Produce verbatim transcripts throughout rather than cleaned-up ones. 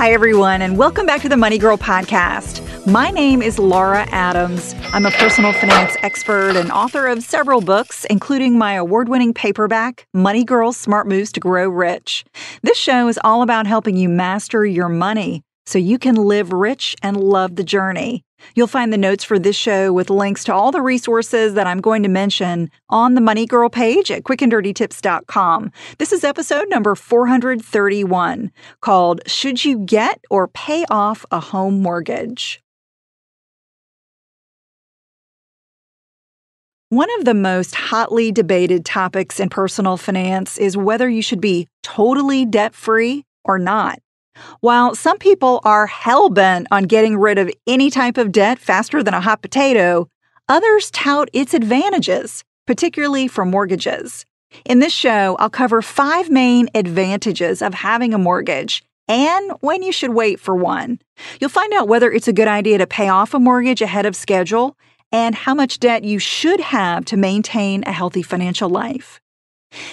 Hi, everyone, and welcome back to the Money Girl podcast. My name is Laura Adams. I'm a personal finance expert and author of several books, including my award-winning paperback, Money Girl: Smart Moves to Grow Rich. This show is all about helping you master your money so you can live rich and love the journey. You'll find the notes for this show with links to all the resources that I'm going to mention on the Money Girl page at quick and dirty tips dot com. This is episode number four hundred thirty-one, called Should You Get or Pay Off a Home Mortgage? One of the most hotly debated topics in personal finance is whether you should be totally debt-free or not. While some people are hell-bent on getting rid of any type of debt faster than a hot potato, others tout its advantages, particularly for mortgages. In this show, I'll cover five main advantages of having a mortgage and when you should wait for one. You'll find out whether it's a good idea to pay off a mortgage ahead of schedule and how much debt you should have to maintain a healthy financial life.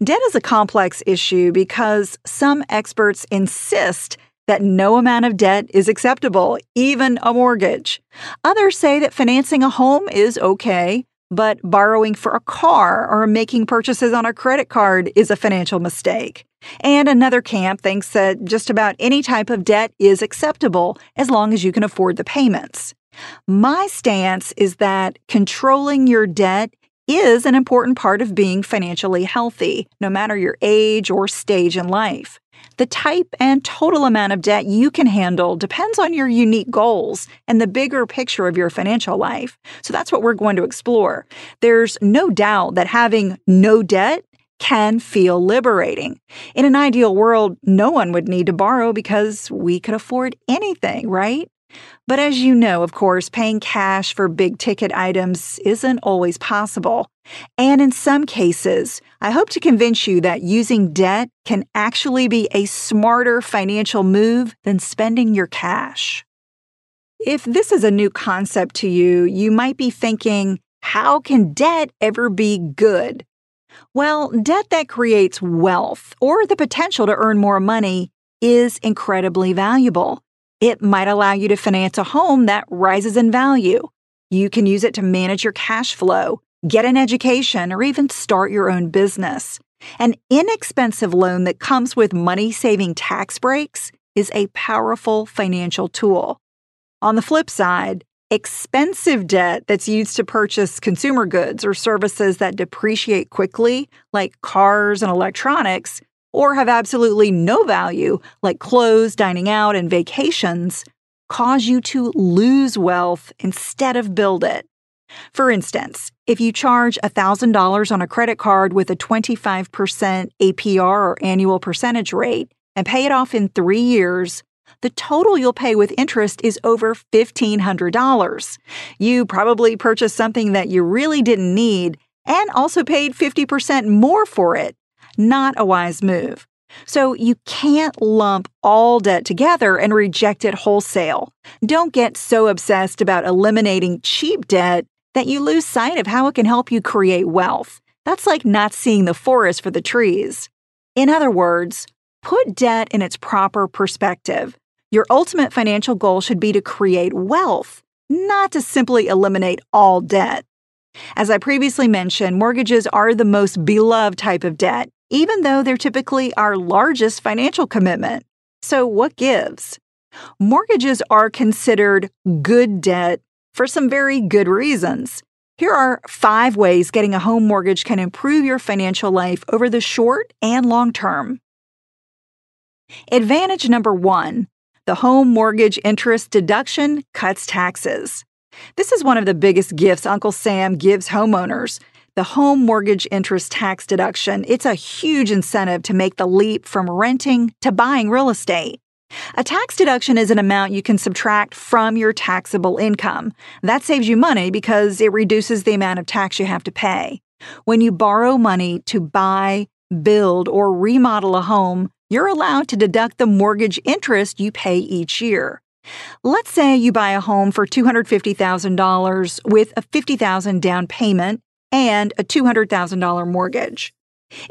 Debt is a complex issue because some experts insist that no amount of debt is acceptable, even a mortgage. Others say that financing a home is okay, but borrowing for a car or making purchases on a credit card is a financial mistake. And another camp thinks that just about any type of debt is acceptable as long as you can afford the payments. My stance is that controlling your debt is an important part of being financially healthy, no matter your age or stage in life. The type and total amount of debt you can handle depends on your unique goals and the bigger picture of your financial life. So that's what we're going to explore. There's no doubt that having no debt can feel liberating. In an ideal world, no one would need to borrow because we could afford anything, right? But as you know, of course, paying cash for big-ticket items isn't always possible. And in some cases, I hope to convince you that using debt can actually be a smarter financial move than spending your cash. If this is a new concept to you, you might be thinking, how can debt ever be good? Well, debt that creates wealth or the potential to earn more money is incredibly valuable. It might allow you to finance a home that rises in value. You can use it to manage your cash flow, get an education, or even start your own business. An inexpensive loan that comes with money-saving tax breaks is a powerful financial tool. On the flip side, expensive debt that's used to purchase consumer goods or services that depreciate quickly, like cars and electronics, or have absolutely no value, like clothes, dining out, and vacations, cause you to lose wealth instead of build it. For instance, if you charge one thousand dollars on a credit card with a twenty-five percent A P R or annual percentage rate and pay it off in three years, the total you'll pay with interest is over fifteen hundred dollars. You probably purchased something that you really didn't need and also paid fifty percent more for it. Not a wise move. So you can't lump all debt together and reject it wholesale. Don't get so obsessed about eliminating cheap debt that you lose sight of how it can help you create wealth. That's like not seeing the forest for the trees. In other words, put debt in its proper perspective. Your ultimate financial goal should be to create wealth, not to simply eliminate all debt. As I previously mentioned, mortgages are the most beloved type of debt, even though they're typically our largest financial commitment. So what gives? Mortgages are considered good debt for some very good reasons. Here are five ways getting a home mortgage can improve your financial life over the short and long term. Advantage number one, the home mortgage interest deduction cuts taxes. This is one of the biggest gifts Uncle Sam gives homeowners, the home mortgage interest tax deduction. It's a huge incentive to make the leap from renting to buying real estate. A tax deduction is an amount you can subtract from your taxable income. That saves you money because it reduces the amount of tax you have to pay. When you borrow money to buy, build, or remodel a home, you're allowed to deduct the mortgage interest you pay each year. Let's say you buy a home for two hundred fifty thousand dollars with a fifty thousand dollars down payment and a two hundred thousand dollars mortgage.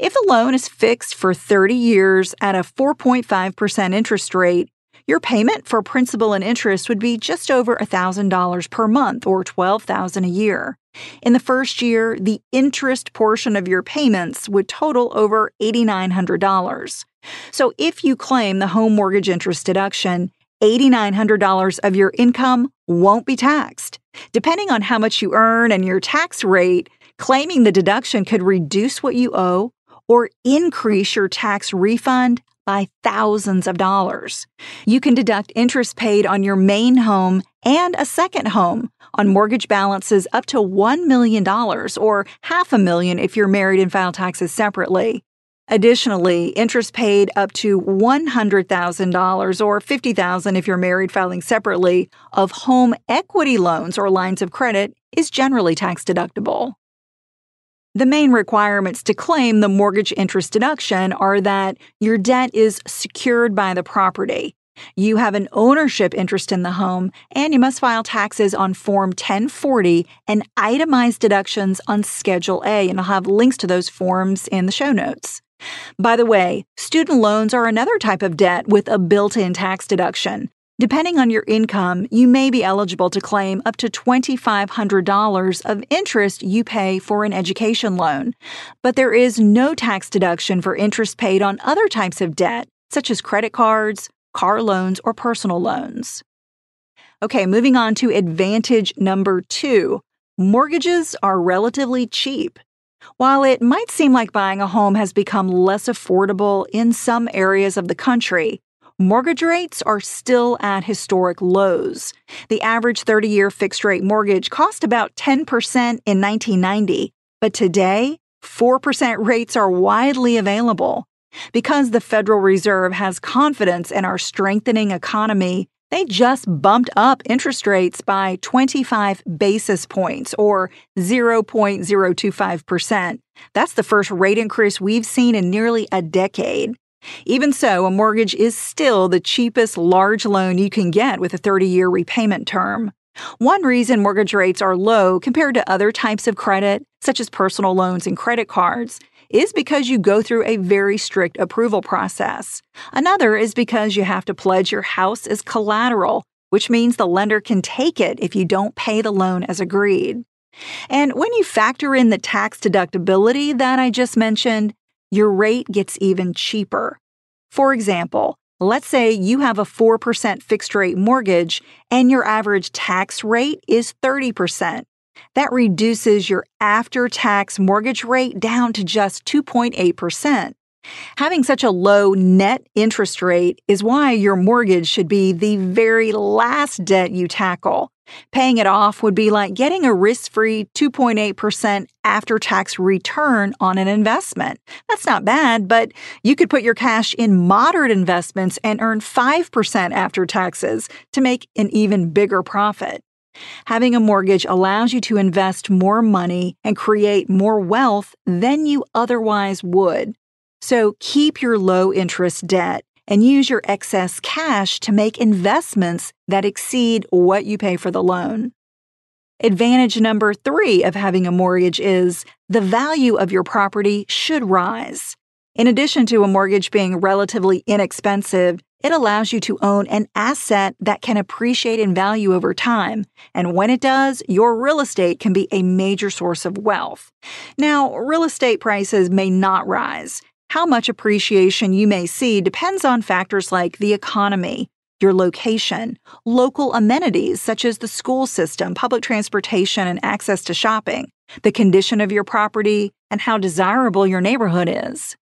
If the loan is fixed for thirty years at a four point five percent interest rate, your payment for principal and interest would be just over one thousand dollars per month or twelve thousand dollars a year. In the first year, the interest portion of your payments would total over eight thousand nine hundred dollars. So if you claim the home mortgage interest deduction, eight thousand nine hundred dollars of your income won't be taxed. Depending on how much you earn and your tax rate, claiming the deduction could reduce what you owe or increase your tax refund by thousands of dollars. You can deduct interest paid on your main home and a second home on mortgage balances up to one million dollars or half a million if you're married and file taxes separately. Additionally, interest paid up to one hundred thousand dollars or fifty thousand dollars if you're married filing separately of home equity loans or lines of credit is generally tax deductible. The main requirements to claim the mortgage interest deduction are that your debt is secured by the property, you have an ownership interest in the home, and you must file taxes on Form ten forty and itemized deductions on Schedule A, and I'll have links to those forms in the show notes. By the way, student loans are another type of debt with a built-in tax deduction. Depending on your income, you may be eligible to claim up to two thousand five hundred dollars of interest you pay for an education loan, but there is no tax deduction for interest paid on other types of debt, such as credit cards, car loans, or personal loans. Okay, moving on to advantage number two. Mortgages are relatively cheap. While it might seem like buying a home has become less affordable in some areas of the country, mortgage rates are still at historic lows. The average thirty-year fixed-rate mortgage cost about ten percent in nineteen ninety, but today, four percent rates are widely available. Because the Federal Reserve has confidence in our strengthening economy, they just bumped up interest rates by twenty-five basis points, or zero point zero two five percent. That's the first rate increase we've seen in nearly a decade. Even so, a mortgage is still the cheapest large loan you can get with a thirty-year repayment term. One reason mortgage rates are low compared to other types of credit, such as personal loans and credit cards, is because you go through a very strict approval process. Another is because you have to pledge your house as collateral, which means the lender can take it if you don't pay the loan as agreed. And when you factor in the tax deductibility that I just mentioned, your rate gets even cheaper. For example, let's say you have a four percent fixed-rate mortgage and your average tax rate is thirty percent. That reduces your after-tax mortgage rate down to just two point eight percent. Having such a low net interest rate is why your mortgage should be the very last debt you tackle. Paying it off would be like getting a risk-free two point eight percent after-tax return on an investment. That's not bad, but you could put your cash in moderate investments and earn five percent after taxes to make an even bigger profit. Having a mortgage allows you to invest more money and create more wealth than you otherwise would. So keep your low-interest debt and use your excess cash to make investments that exceed what you pay for the loan. Advantage number three of having a mortgage is the value of your property should rise. In addition to a mortgage being relatively inexpensive, It allows you to own an asset that can appreciate in value over time, and when it does, your real estate can be a major source of wealth. Now, real estate prices may not rise. How much appreciation you may see depends on factors like the economy, your location, local amenities such as the school system, public transportation, and access to shopping, the condition of your property, and how desirable your neighborhood is.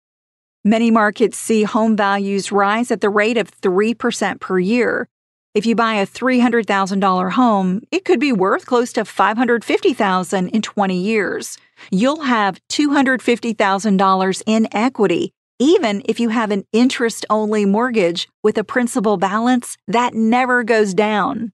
Many markets see home values rise at the rate of three percent per year. If you buy a three hundred thousand dollars home, it could be worth close to five hundred fifty thousand dollars in twenty years. You'll have two hundred fifty thousand dollars in equity, even if you have an interest-only mortgage with a principal balance that never goes down.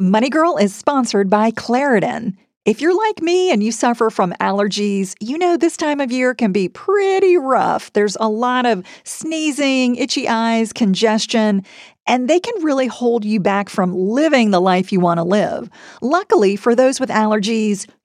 Money Girl is sponsored by Claritin. If you're like me and you suffer from allergies, you know this time of year can be pretty rough. There's a lot of sneezing, itchy eyes, congestion, and they can really hold you back from living the life you want to live. Luckily, for those with allergies,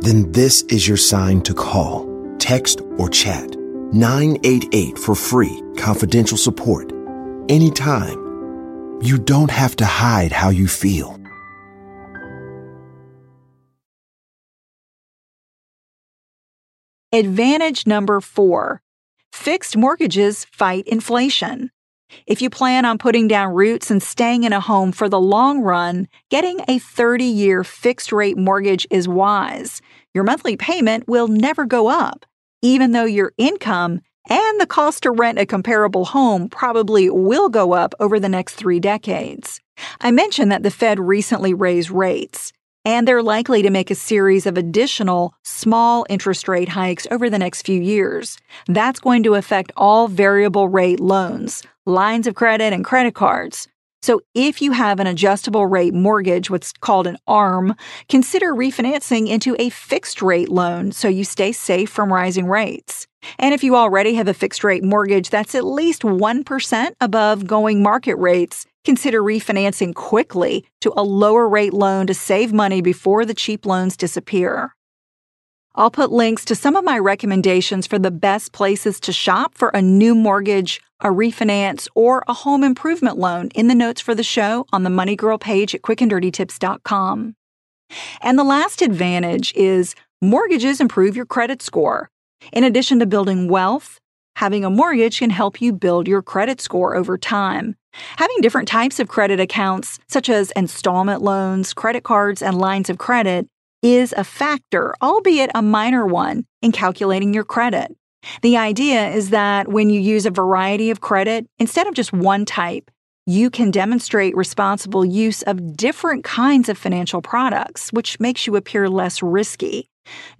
Then this is your sign to call, text, or chat nine eight eight for free, confidential support, anytime. You don't have to hide how you feel. Advantage number four, fixed mortgages fight inflation. If you plan on putting down roots and staying in a home for the long run, getting a thirty-year fixed-rate mortgage is wise. Your monthly payment will never go up, even though your income and the cost to rent a comparable home probably will go up over the next three decades. I mentioned that the Fed recently raised rates, and they're likely to make a series of additional small interest rate hikes over the next few years. That's going to affect all variable rate loans, lines of credit, and credit cards. So if you have an adjustable rate mortgage, what's called an A R M, consider refinancing into a fixed rate loan so you stay safe from rising rates. And if you already have a fixed rate mortgage that's at least one percent above going market rates, consider refinancing quickly to a lower rate loan to save money before the cheap loans disappear. I'll put links to some of my recommendations for the best places to shop for a new mortgage, a refinance, or a home improvement loan in the notes for the show on the Money Girl page at quick and dirty tips dot com. And the last advantage is mortgages improve your credit score. In addition to building wealth, having a mortgage can help you build your credit score over time. Having different types of credit accounts, such as installment loans, credit cards, and lines of credit, is a factor, albeit a minor one, in calculating your credit. The idea is that when you use a variety of credit, instead of just one type, you can demonstrate responsible use of different kinds of financial products, which makes you appear less risky.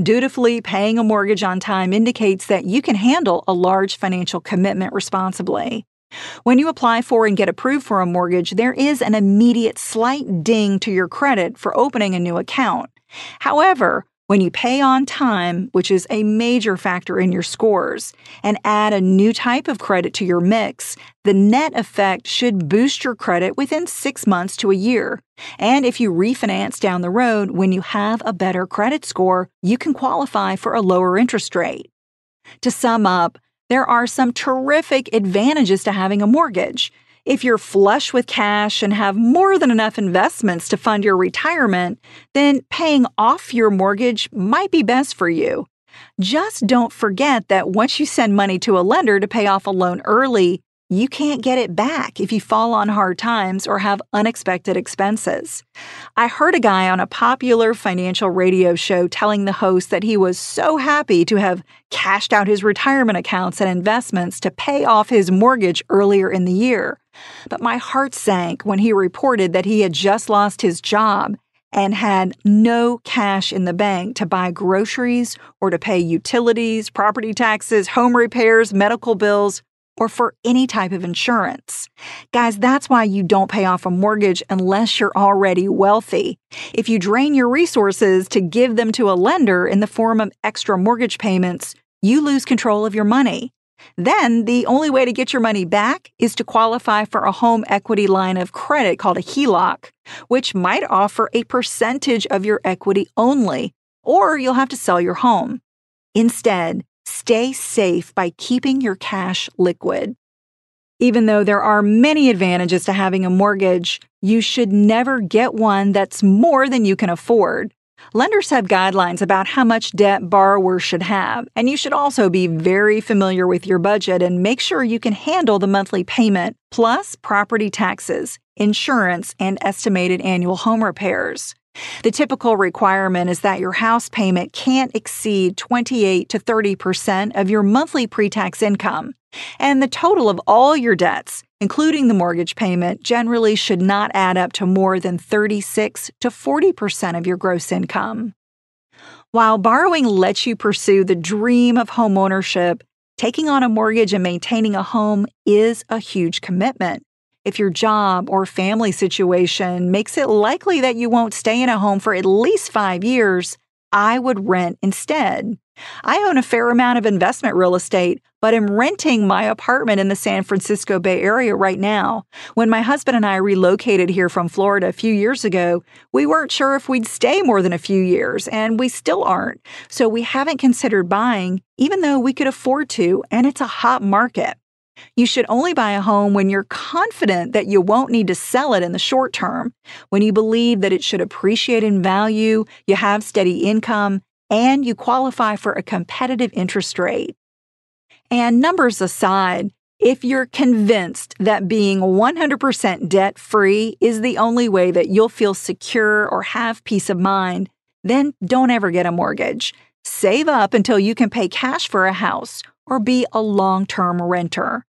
Dutifully paying a mortgage on time indicates that you can handle a large financial commitment responsibly. When you apply for and get approved for a mortgage, there is an immediate slight ding to your credit for opening a new account. However, When you pay on time, which is a major factor in your scores, and add a new type of credit to your mix, the net effect should boost your credit within six months to a year. And if you refinance down the road when you have a better credit score, you can qualify for a lower interest rate. To sum up, there are some terrific advantages to having a mortgage. If you're flush with cash and have more than enough investments to fund your retirement, then paying off your mortgage might be best for you. Just don't forget that once you send money to a lender to pay off a loan early, you can't get it back if you fall on hard times or have unexpected expenses. I heard a guy on a popular financial radio show telling the host that he was so happy to have cashed out his retirement accounts and investments to pay off his mortgage earlier in the year. But my heart sank when he reported that he had just lost his job and had no cash in the bank to buy groceries or to pay utilities, property taxes, home repairs, medical bills, or for any type of insurance. Guys, that's why you don't pay off a mortgage unless you're already wealthy. If you drain your resources to give them to a lender in the form of extra mortgage payments, you lose control of your money. Then, the only way to get your money back is to qualify for a home equity line of credit called a H E L O C, which might offer a percentage of your equity only, or you'll have to sell your home. Instead, stay safe by keeping your cash liquid. Even though there are many advantages to having a mortgage, you should never get one that's more than you can afford. Lenders have guidelines about how much debt borrowers should have, and you should also be very familiar with your budget and make sure you can handle the monthly payment, plus property taxes, insurance, and estimated annual home repairs. The typical requirement is that your house payment can't exceed twenty-eight to thirty percent of your monthly pre-tax income, and the total of all your debts, including the mortgage payment, generally should not add up to more than thirty-six to forty percent of your gross income. While borrowing lets you pursue the dream of homeownership, taking on a mortgage and maintaining a home is a huge commitment. If your job or family situation makes it likely that you won't stay in a home for at least five years, I would rent instead. I own a fair amount of investment real estate, but am renting my apartment in the San Francisco Bay Area right now. When my husband and I relocated here from Florida a few years ago, we weren't sure if we'd stay more than a few years, and we still aren't. So we haven't considered buying, even though we could afford to, and it's a hot market. You should only buy a home when you're confident that you won't need to sell it in the short term, when you believe that it should appreciate in value, you have steady income, and you qualify for a competitive interest rate. And numbers aside, if you're convinced that being one hundred percent debt-free is the only way that you'll feel secure or have peace of mind, then don't ever get a mortgage. Save up until you can pay cash for a house or be a long-term renter.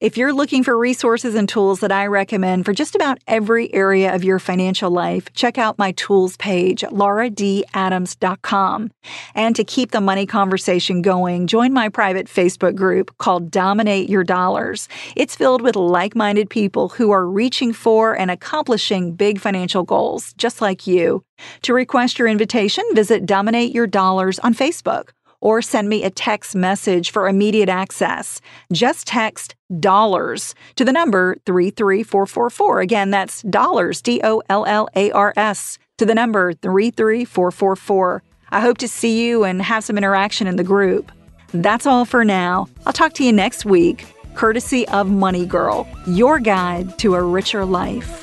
If you're looking for resources and tools that I recommend for just about every area of your financial life, check out my tools page at laura d adams dot com. And to keep the money conversation going, join my private Facebook group called Dominate Your Dollars. It's filled with like-minded people who are reaching for and accomplishing big financial goals, just like you. To request your invitation, visit Dominate Your Dollars on Facebook, or send me a text message for immediate access. Just text dollars to the number three three four four four. Again, that's dollars, D O L L A R S, to the number three three four four four. I hope to see you and have some interaction in the group. That's all for now. I'll talk to you next week, courtesy of Money Girl, your guide to a richer life.